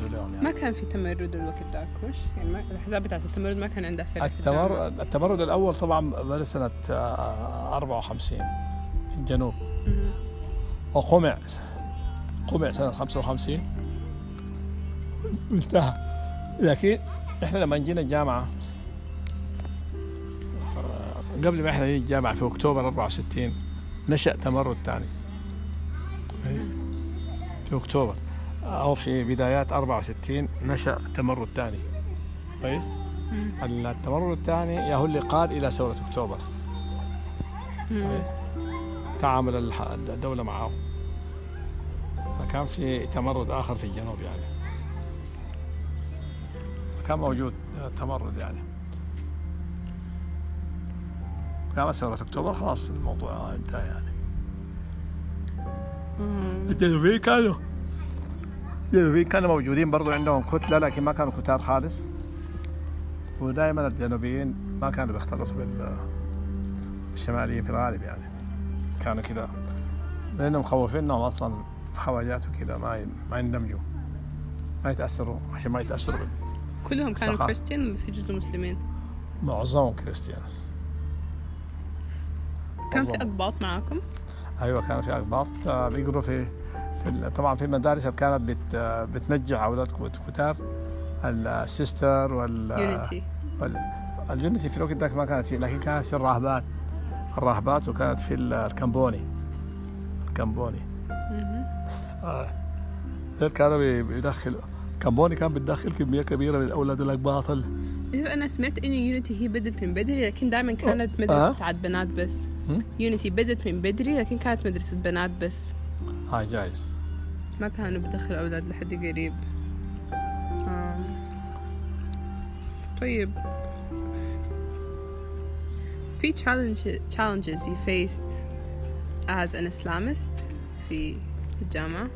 لهم. يعني ما كان في تمرد الوقت ذاك وش يعني الاحزاب بتاعت التمرد ما كان عندها فرق. التمرد الاول طبعا بدأ سنه 54 في الجنوب، وقمع سنه 55 انتهى. لكن احنا لما جينا الجامعه قبل ما احنا نيجي الجامعه في اكتوبر 64 نشأ تمرد ثاني في اكتوبر او في بدايات 64 نشأ تمرد ثاني. كويس. التمرد الثاني يا هو اللي قاد الى ثورة اكتوبر. كويس. تعامل الدولة معه، فكان في تمرد اخر في الجنوب يعني، كان موجود تمرد يعني. كان ثورة اكتوبر خلاص الموضوع انتهى يعني. الجنوبيين كانوا موجودين برضو عندهم كتلة، لكن ما كانوا كتار خالص، ودائما الجنوبيين ما كانوا بيختلطوا بالشماليين في الغالب يعني، كانوا كده لأنهم مخوفين إنهم أصلا خواجات وكده ما يندمجوا، ما يتأثروا، عشان ما يتأثروا كلهم كانوا كريستيان ولا في جزء مسلمين؟ معظمهم كريستيانس. كان في أقباط معاكم؟ أيوة كان في أقباط بيقولوا في طبعا في المدارس اللي كانت بتنجح أولاد كتار، السيستر واليونيتي. اليونيتي في الوقت ذاك ما كانت فيه، لكن كانت في الرهبات وكانت في الكمبوني. كانوا بيدخلوا كمبوني، كان بتدخل كمية كبيرة من الأولاد الأقباط. أنا سمعت إن يونيتي هي بدت من بدري، لكن دائما كانت مدرسة بتاعت بنات بس. يونيتي بدت من بدري لكن كانت مدرسة بنات بس. هاي جايز ما كانوا بدخل أولاد لحد قريب. طيب في challenges you faced as an Islamist في الجامعة؟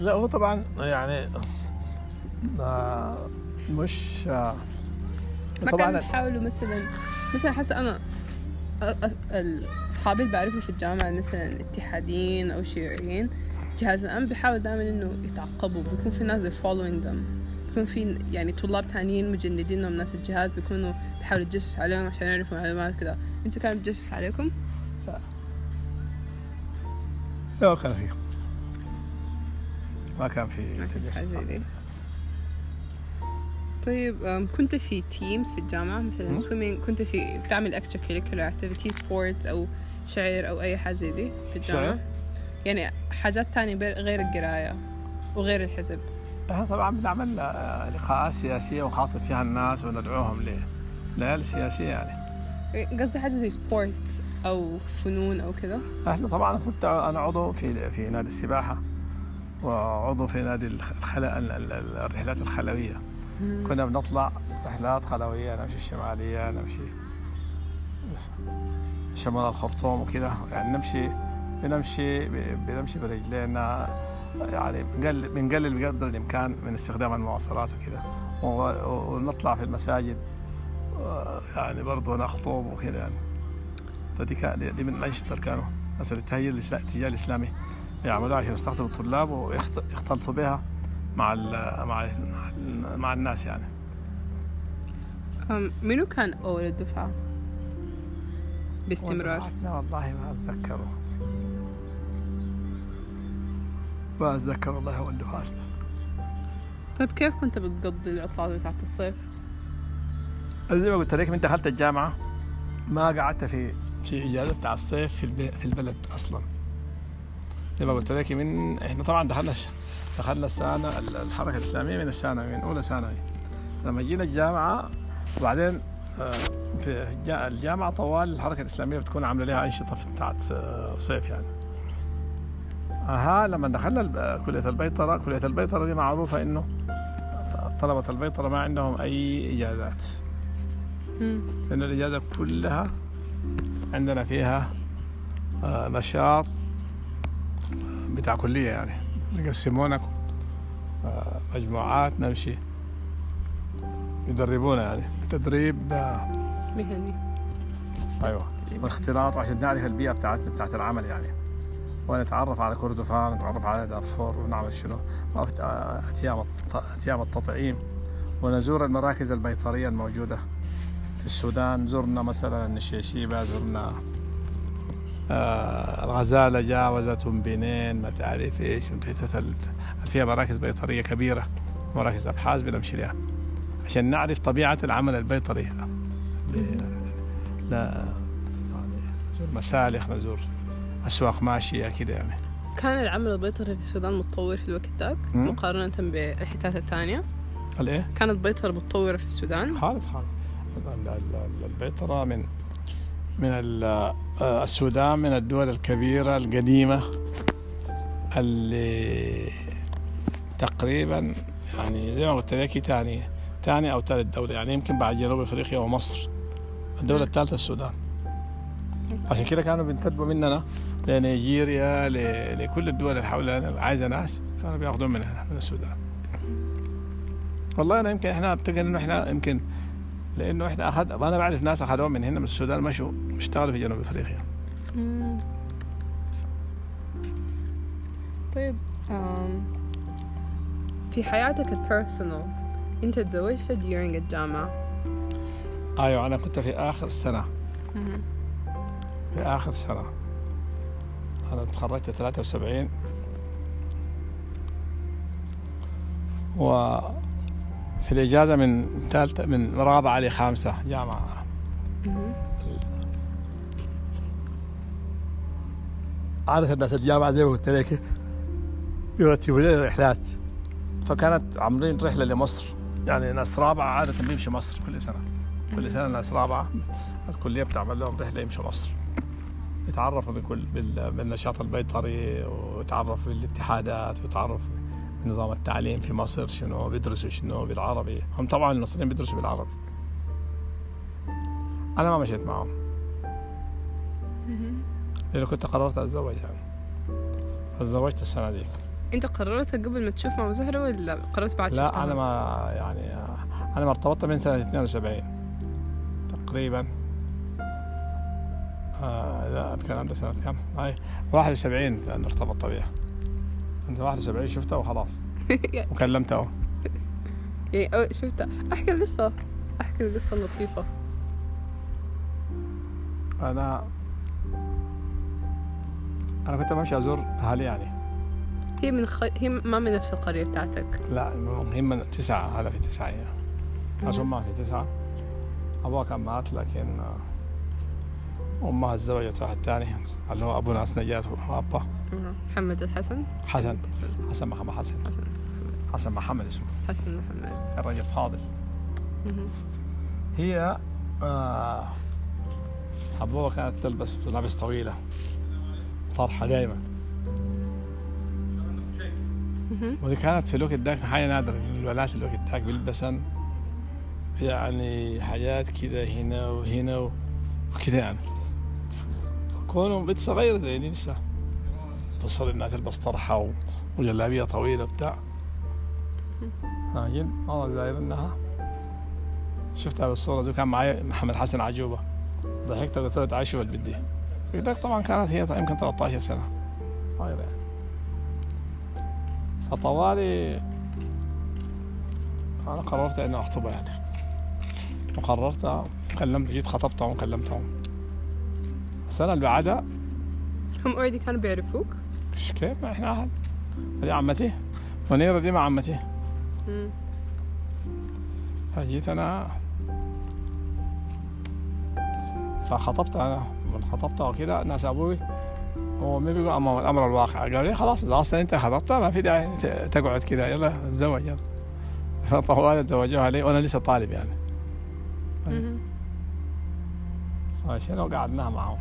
لا هو طبعا يعني مش ما كانوا يحاولوا مثلا حسنا أنا أصحابي اللي بعرفهم في الجامعة مثلا اتحاديين أو شيوعيين جهاز الأمن بيحاول دائما إنه يتعقبوا، بيكون في ناس following them، بيكون في يعني طلاب تانيين مجندين من ناس الجهاز بيكونوا بيحاولوا يتجسس عليهم عشان يعرفوا معلومات كذا. أنتوا كانوا بتجسس عليكم؟ لا كان فيه ما كان في تجسس. طيب كنت في تيمز في الجامعة مثلا swimming، كنت في بتعمل extra curricular activities sports أو شعر أو أي حاجة دي في الجامعة؟ يعني حاجات تانية غير القراية وغير الحزب. طبعا بنعمل لقاءات سياسية ونخاطب فيها الناس وندعوهم لليالي سياسية يعني. قصدي حاجة زي sport أو فنون أو كذا؟ إحنا طبعا كنت أنا عضو في نادي السباحة وعضو في نادي الرحلات الخلوية. كنا بنطلع رحلات خلوية، نمشي الشمالية، نمشي شمال الخرطوم وكده يعني، بنمشي برجلينا يعني، بنقلل بقدر الإمكان من استخدام المواصلات وكده، ونطلع في المساجد يعني برضو نخطب وكده يعني. فدي من الأنشطة كانوا مثلا التهيئ الإسلامي يعملوها عشان يستقطبوا الطلاب ويختلطوا بها مع الناس يعني. منو كان أول الدفعة باستمرار؟ والله ما أتذكر الله هو الدفعاتنا. طيب كيف كنت بتقضي العطلات بتاعت الصيف؟ زي ما قلت لك من دخلت الجامعة ما قعدت في إجازة بتاع الصيف في البلد أصلاً. زي ما قلت لك من إحنا طبعاً دخلنا السنة الحركة الإسلامية من السنة من أولى ثانوي. لما جينا الجامعة وبعدين في الجامعة طوال الحركة الإسلامية بتكون عاملة لها أنشطة في بتاعت صيف يعني. لما دخلنا كلية البيطرة دي معروفة إنه طلبة البيطرة ما عندهم أي إجازات، لأن الإجازة كلها عندنا فيها نشاط بتاع كلية يعني، يقسمونك مجموعات نمشي، يدربونا يعني تدريب مهني. ايوه، واختلاط عشان نعرف البيئه بتاعتنا بتاعت العمل يعني، ونتعرف على كردفان، نتعرف على دارفور، ونعمل شنو اتيام التطعيم، ونزور المراكز البيطريه الموجوده في السودان. زرنا مثلا النشيشيبه، زرنا الغزاله، جاوزتهم بنين، ما تعرف ايش، فيها مراكز بيطريه كبيره، مراكز ابحاث بنمشي لها عشان نعرف طبيعه العمل البيطري. لا نزور مسالخ، نزور اسواق ماشيه كده يعني. كان العمل البيطري في السودان متطور في الوقت ذاك مقارنه بالحتات الثانيه؟ الايه؟ كانت البيطره متطوره في السودان؟ خالص. البيطره من السودان، من الدول الكبيرة القديمة اللي تقريبا يعني زي ما قلت لك ثاني أو ثالث دولة يعني، يمكن بعد جنوب أفريقيا ومصر الدولة الثالثة السودان. عشان كده كانوا بينتدبوا مننا لنيجيريا، لكل الدول اللي حولنا، عايزة ناس كانوا بياخذون منها من السودان. والله أنا يمكن إحنا أعتقد إنه إحنا يمكن لانه احنا انا بعرف ناس اخذوهم من هنا من السودان، مشوا اشتغلوا في جنوب افريقيا. طيب في حياتك البيرسونال انت تزوجت ديورينج الجامعه؟ ايوه، انا كنت في اخر السنه. في اخر سنه انا تخرجت 73 و في الإجازة من ثالثة، من رابعة ل5 جامعة. عادة الناس الجامعة زي ما قلت لك يرتبوا لنا رحلات، فكانت عاملين رحلة لمصر يعني. ناس رابعة عادة بيمشي مصر كل سنة، كل سنة ناس رابعة الكلية بتعمل لهم رحلة يمشوا مصر، يتعرفوا بالنشاط البيطري، ويتعرفوا بالاتحادات، ويتعرفوا نظام التعليم في مصر شنو بيدرسوا، شنو بالعربي. هم طبعا المصريين بيدرسوا بالعربي، انا ما مشيت معهم لانه كنت قررت اتزوج يعني. اتزوجت السنه ديك. انت قررت قبل ما تشوف مع زهره ولا قررت بعد؟ لا انا ما يعني انا ما ارتبطت من سنه 72 تقريبا. لا اتكلم عن سنه كم، هاي 71 لان ارتبطت بيها. انت 71 شفتها وخلاص وكلمتها اهو. شفتها. احكي القصه اللطيفه. انا كنت ماشي ازور اهلي يعني. هي هي ما من نفس القريه بتاعتك؟ لا، هي من 9، هلا في 9 يعني. عشان ما في 9. ابوها كان مات، لكن امها تزوجت واحد ثاني اللي هو ابو ناس نجاة وابا محمد حسن محمد الرجل فاضل. هي أبوها كانت تلبس لابس طويلة طرحة دائما، ودي كانت في الوقت داك حاجة نادرة. الولات الوقت داك بيلبسن يعني حاجات كده هنا وهنا وكده يعني، فكونوا بنت صغيرة يعني لسه تصل انها تلبس طرحه وجلابيه طويله بتاع هاجين. والله زاير انها شفتها بالصوره دي. كان معي محمد حسن عجوبه، ضحكت قلت له تعال شوف اللي بدي بدك. طبعا كانت هي يمكن 13 سنه صايره يعني. فطوالي انا قررت اني اخطبها يعني، وقررت كلمت جيت خطبتهم وكلمتهم. السنه اللي بعدها هم اوريدي كانوا بيعرفوك. كيف ما احنا احد. هذه عمتي منيرة، دي مع عمتي. فجيت انا فخطبت انا من خطبتها وكذا. ناس ابوي هو ما بيقول اما الامر الواقع، قال لي خلاص اصلا انت خطبتها ما في داعي تقعد كذا، يلا تزوج يلا. فطوال تزوجوها لي وانا لسه طالب يعني. عشان قعدناها معهم.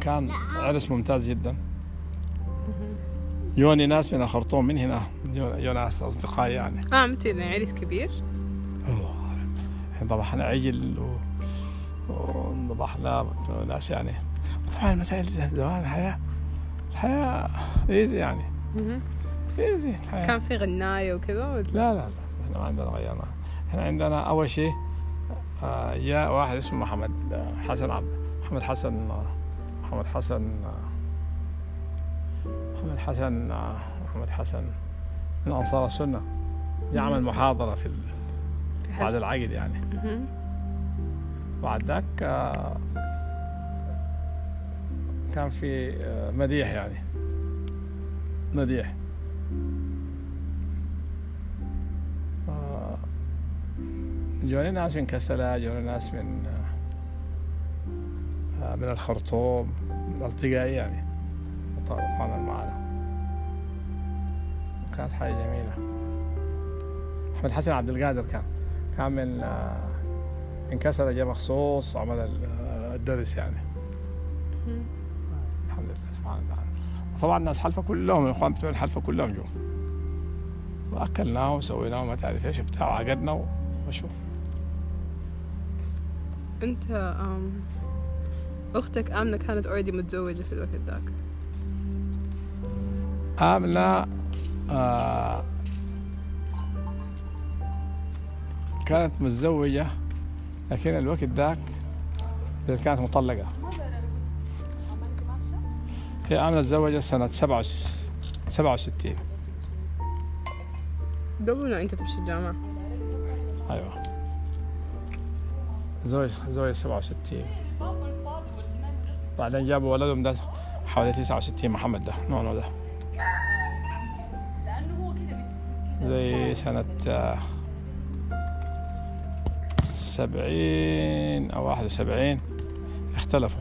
كان عرس ممتاز جدا. يوني ناس من الخرطوم من هنا، يوني ناس أصدقائي يعني. عملتوا لنا عرس كبير؟ طبعا احنا عجل وطبعا ناس يعني طبعا المسائل دي زمان الحياة ايزي يعني ايزي الحياة. كان في غناية وكذا؟ لا لا لا احنا ما عندنا غناية. احنا عندنا اول شيء يا واحد اسمه محمد حسن عبد محمد حسن محمد حسن محمد حسن محمد حسن من أنصار السنة يعمل محاضرة في بعد العقد يعني. بعد ذاك كان في مديح يعني مديح جوني ناس من كسلة جوني ناس من الخرطوم من أصدقائي يعني طالعنا معنا كانت حاجة جميلة. أحمد حسن عبد القادر كان من كسلة جاء مخصوص عمل الدرس يعني الحمد لله سبحانه وتعالى. طبعا الناس حلفة كلهم الإخوان بتوع الحلفة كلهم جو وأكلناه وسويناه ما تعرف إيش بتاع وعقدنا وشوف. أنت أختك آمنة كانت أوريدي متزوجة في الوقت ذاك؟ آمنة كانت متزوجة لكن الوقت ذاك كانت مطلقة. هي آمنة تزوجت سنة 67 قبل ما أنت تمشي الجامعة. أيوة زوجة 67 بعدين جابوا ولدهم ده حوالي 69 محمد ده نونو ده زي سنة 70 أو 71 اختلفوا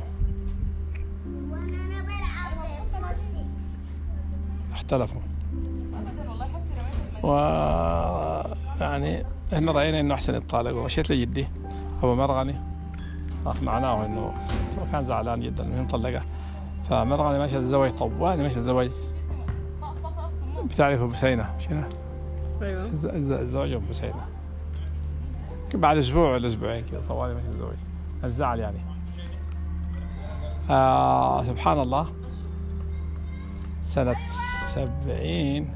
ويعني احنا رأينا انه احسن يتطالق ومشيت لجدي أبو مرغني أقنعناه انه كان زعلان جدا انه مطلقة فمرغني ماشي الزواج طوال ماشي الزواج بتعرفوا بسينة مشينا ايوه الزواج ابو سينا بعد اسبوع ولا اسبوعين كذا طوالي ماشي الزواج الزعل يعني. سبحان الله سنة 70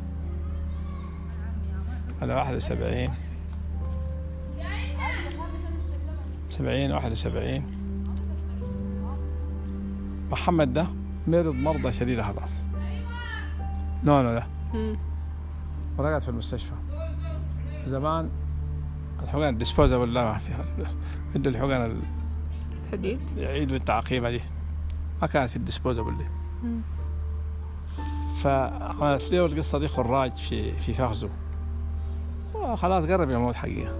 ولا 71 71 محمد ده مرض مرضى شديدة خلاص نونو ده ورقت في المستشفى زمان الحقن الديسبوزا ولا ما فيها بدو الحقن الحديد يعيد بالتعقيمة دي ما كانت الديسبوزا ولا فعملت له القصة دي خراج في فخذه خلاص قرب يموت حقيقة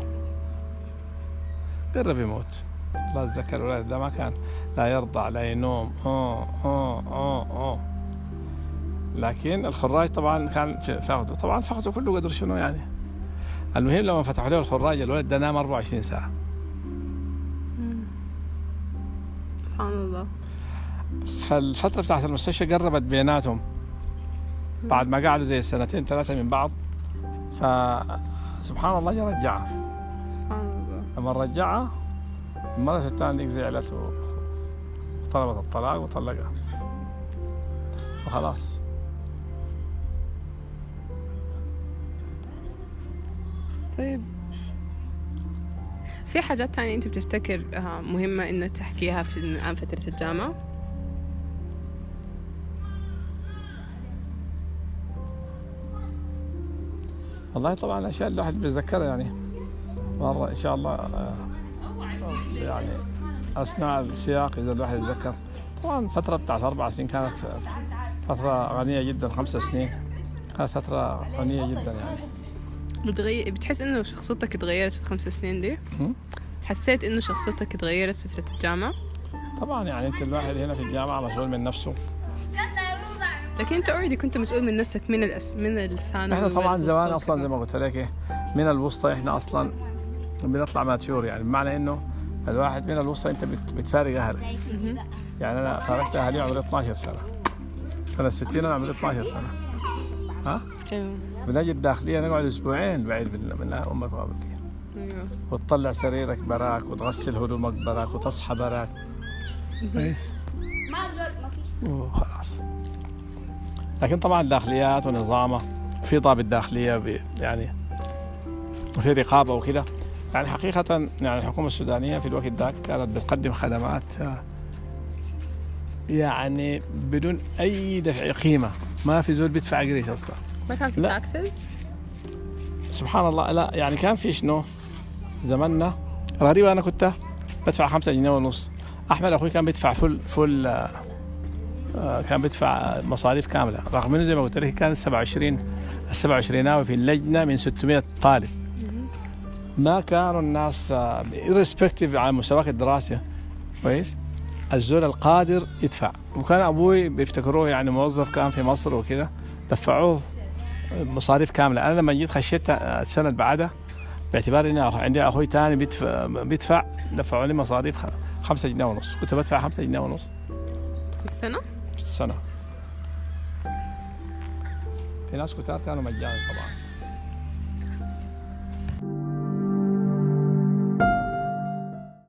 قرب يموت الله يتذكر الولد ده ما كان لا يرضع لا ينوم لكن الخراج طبعا كان فاقده طبعا فاقده كله قدر شنو يعني. المهم لما فتحوا له الخراج الولد ده نام 24 ساعة سبحان الله. فالفترة بتاعت المستشفى قربت بيناتهم بعد ما قعدوا زي سنتين ثلاثة من بعض فسبحان الله يرجعها سبحان الله. لما رجعها المرة الثانية زعلت وطلبت الطلاق وطلقها وخلاص. طيب في حاجات تانية أنت بتفتكر مهمة إنك تحكيها في عن فترة الجامعة؟ والله طبعا الأشياء اللي الواحد بيتذكرها يعني مرة إن شاء الله يعني أثناء السياق إذا الواحد يتذكر. طبعا الفترة بتاعت 4 سنين كانت فترة غنية جدا 5 سنين كانت فترة غنية جدا يعني. بتحس إنه شخصيتك اتغيرت في ال5 سنين دي؟ حسيت إنه شخصيتك اتغيرت فترة الجامعة؟ طبعا يعني أنت الواحد هنا في الجامعة مسؤول من نفسه لكن أنت أوريدي كنت مسؤول من نفسك من السنة. إحنا طبعا زمان أصلا زي ما قلت لك من الوسطى إحنا أصلا بنطلع ماتشور يعني بمعنى إنه الواحد من الوسطى أنت بتفارق أهلك يعني أنا فارقت أهلي عمري 12 سنة سنة 60 أنا عمري 12 سنة ها؟ أيوه بنجي الداخلية نقعد أسبوعين بعيد من أمك وأبوك أيوه وتطلع سريرك براك وتغسل هدومك براك وتصحى براك ما فيش خلاص. لكن طبعا الداخليات ونظامه في طابع الداخليه يعني وفي رقابه وكده. يعني حقيقه يعني الحكومه السودانيه في الوقت ذاك كانت بتقدم خدمات يعني بدون اي دفع قيمه، ما في زول بيدفع قريش اصلا. ما كان في تاكسز سبحان الله. لا يعني كان في شنو زماننا غريبه، انا كنت بدفع 5 جنيه ونص، احمد اخوي كان بيدفع فل كان بيدفع مصاريف كامله، رغم انه زي ما قلت لك كان 27 في اللجنه من 600 طالب. ما كانوا الناس ريسبكتيف على مستواك الدراسي كويس، الزول القادر يدفع. وكان ابوي بيفتكروه يعني موظف كان في مصر وكده، دفعوه مصاريف كامله. انا لما جيت خشيت السنه اللي بعدها باعتبار اني عندي اخوي ثاني بيدفع دفعوا لي مصاريف 5 جنيه ونص، كنت بدفع 5 جنيه ونص في السنه. في السنه في ناس كتار كانوا مجانا طبعا.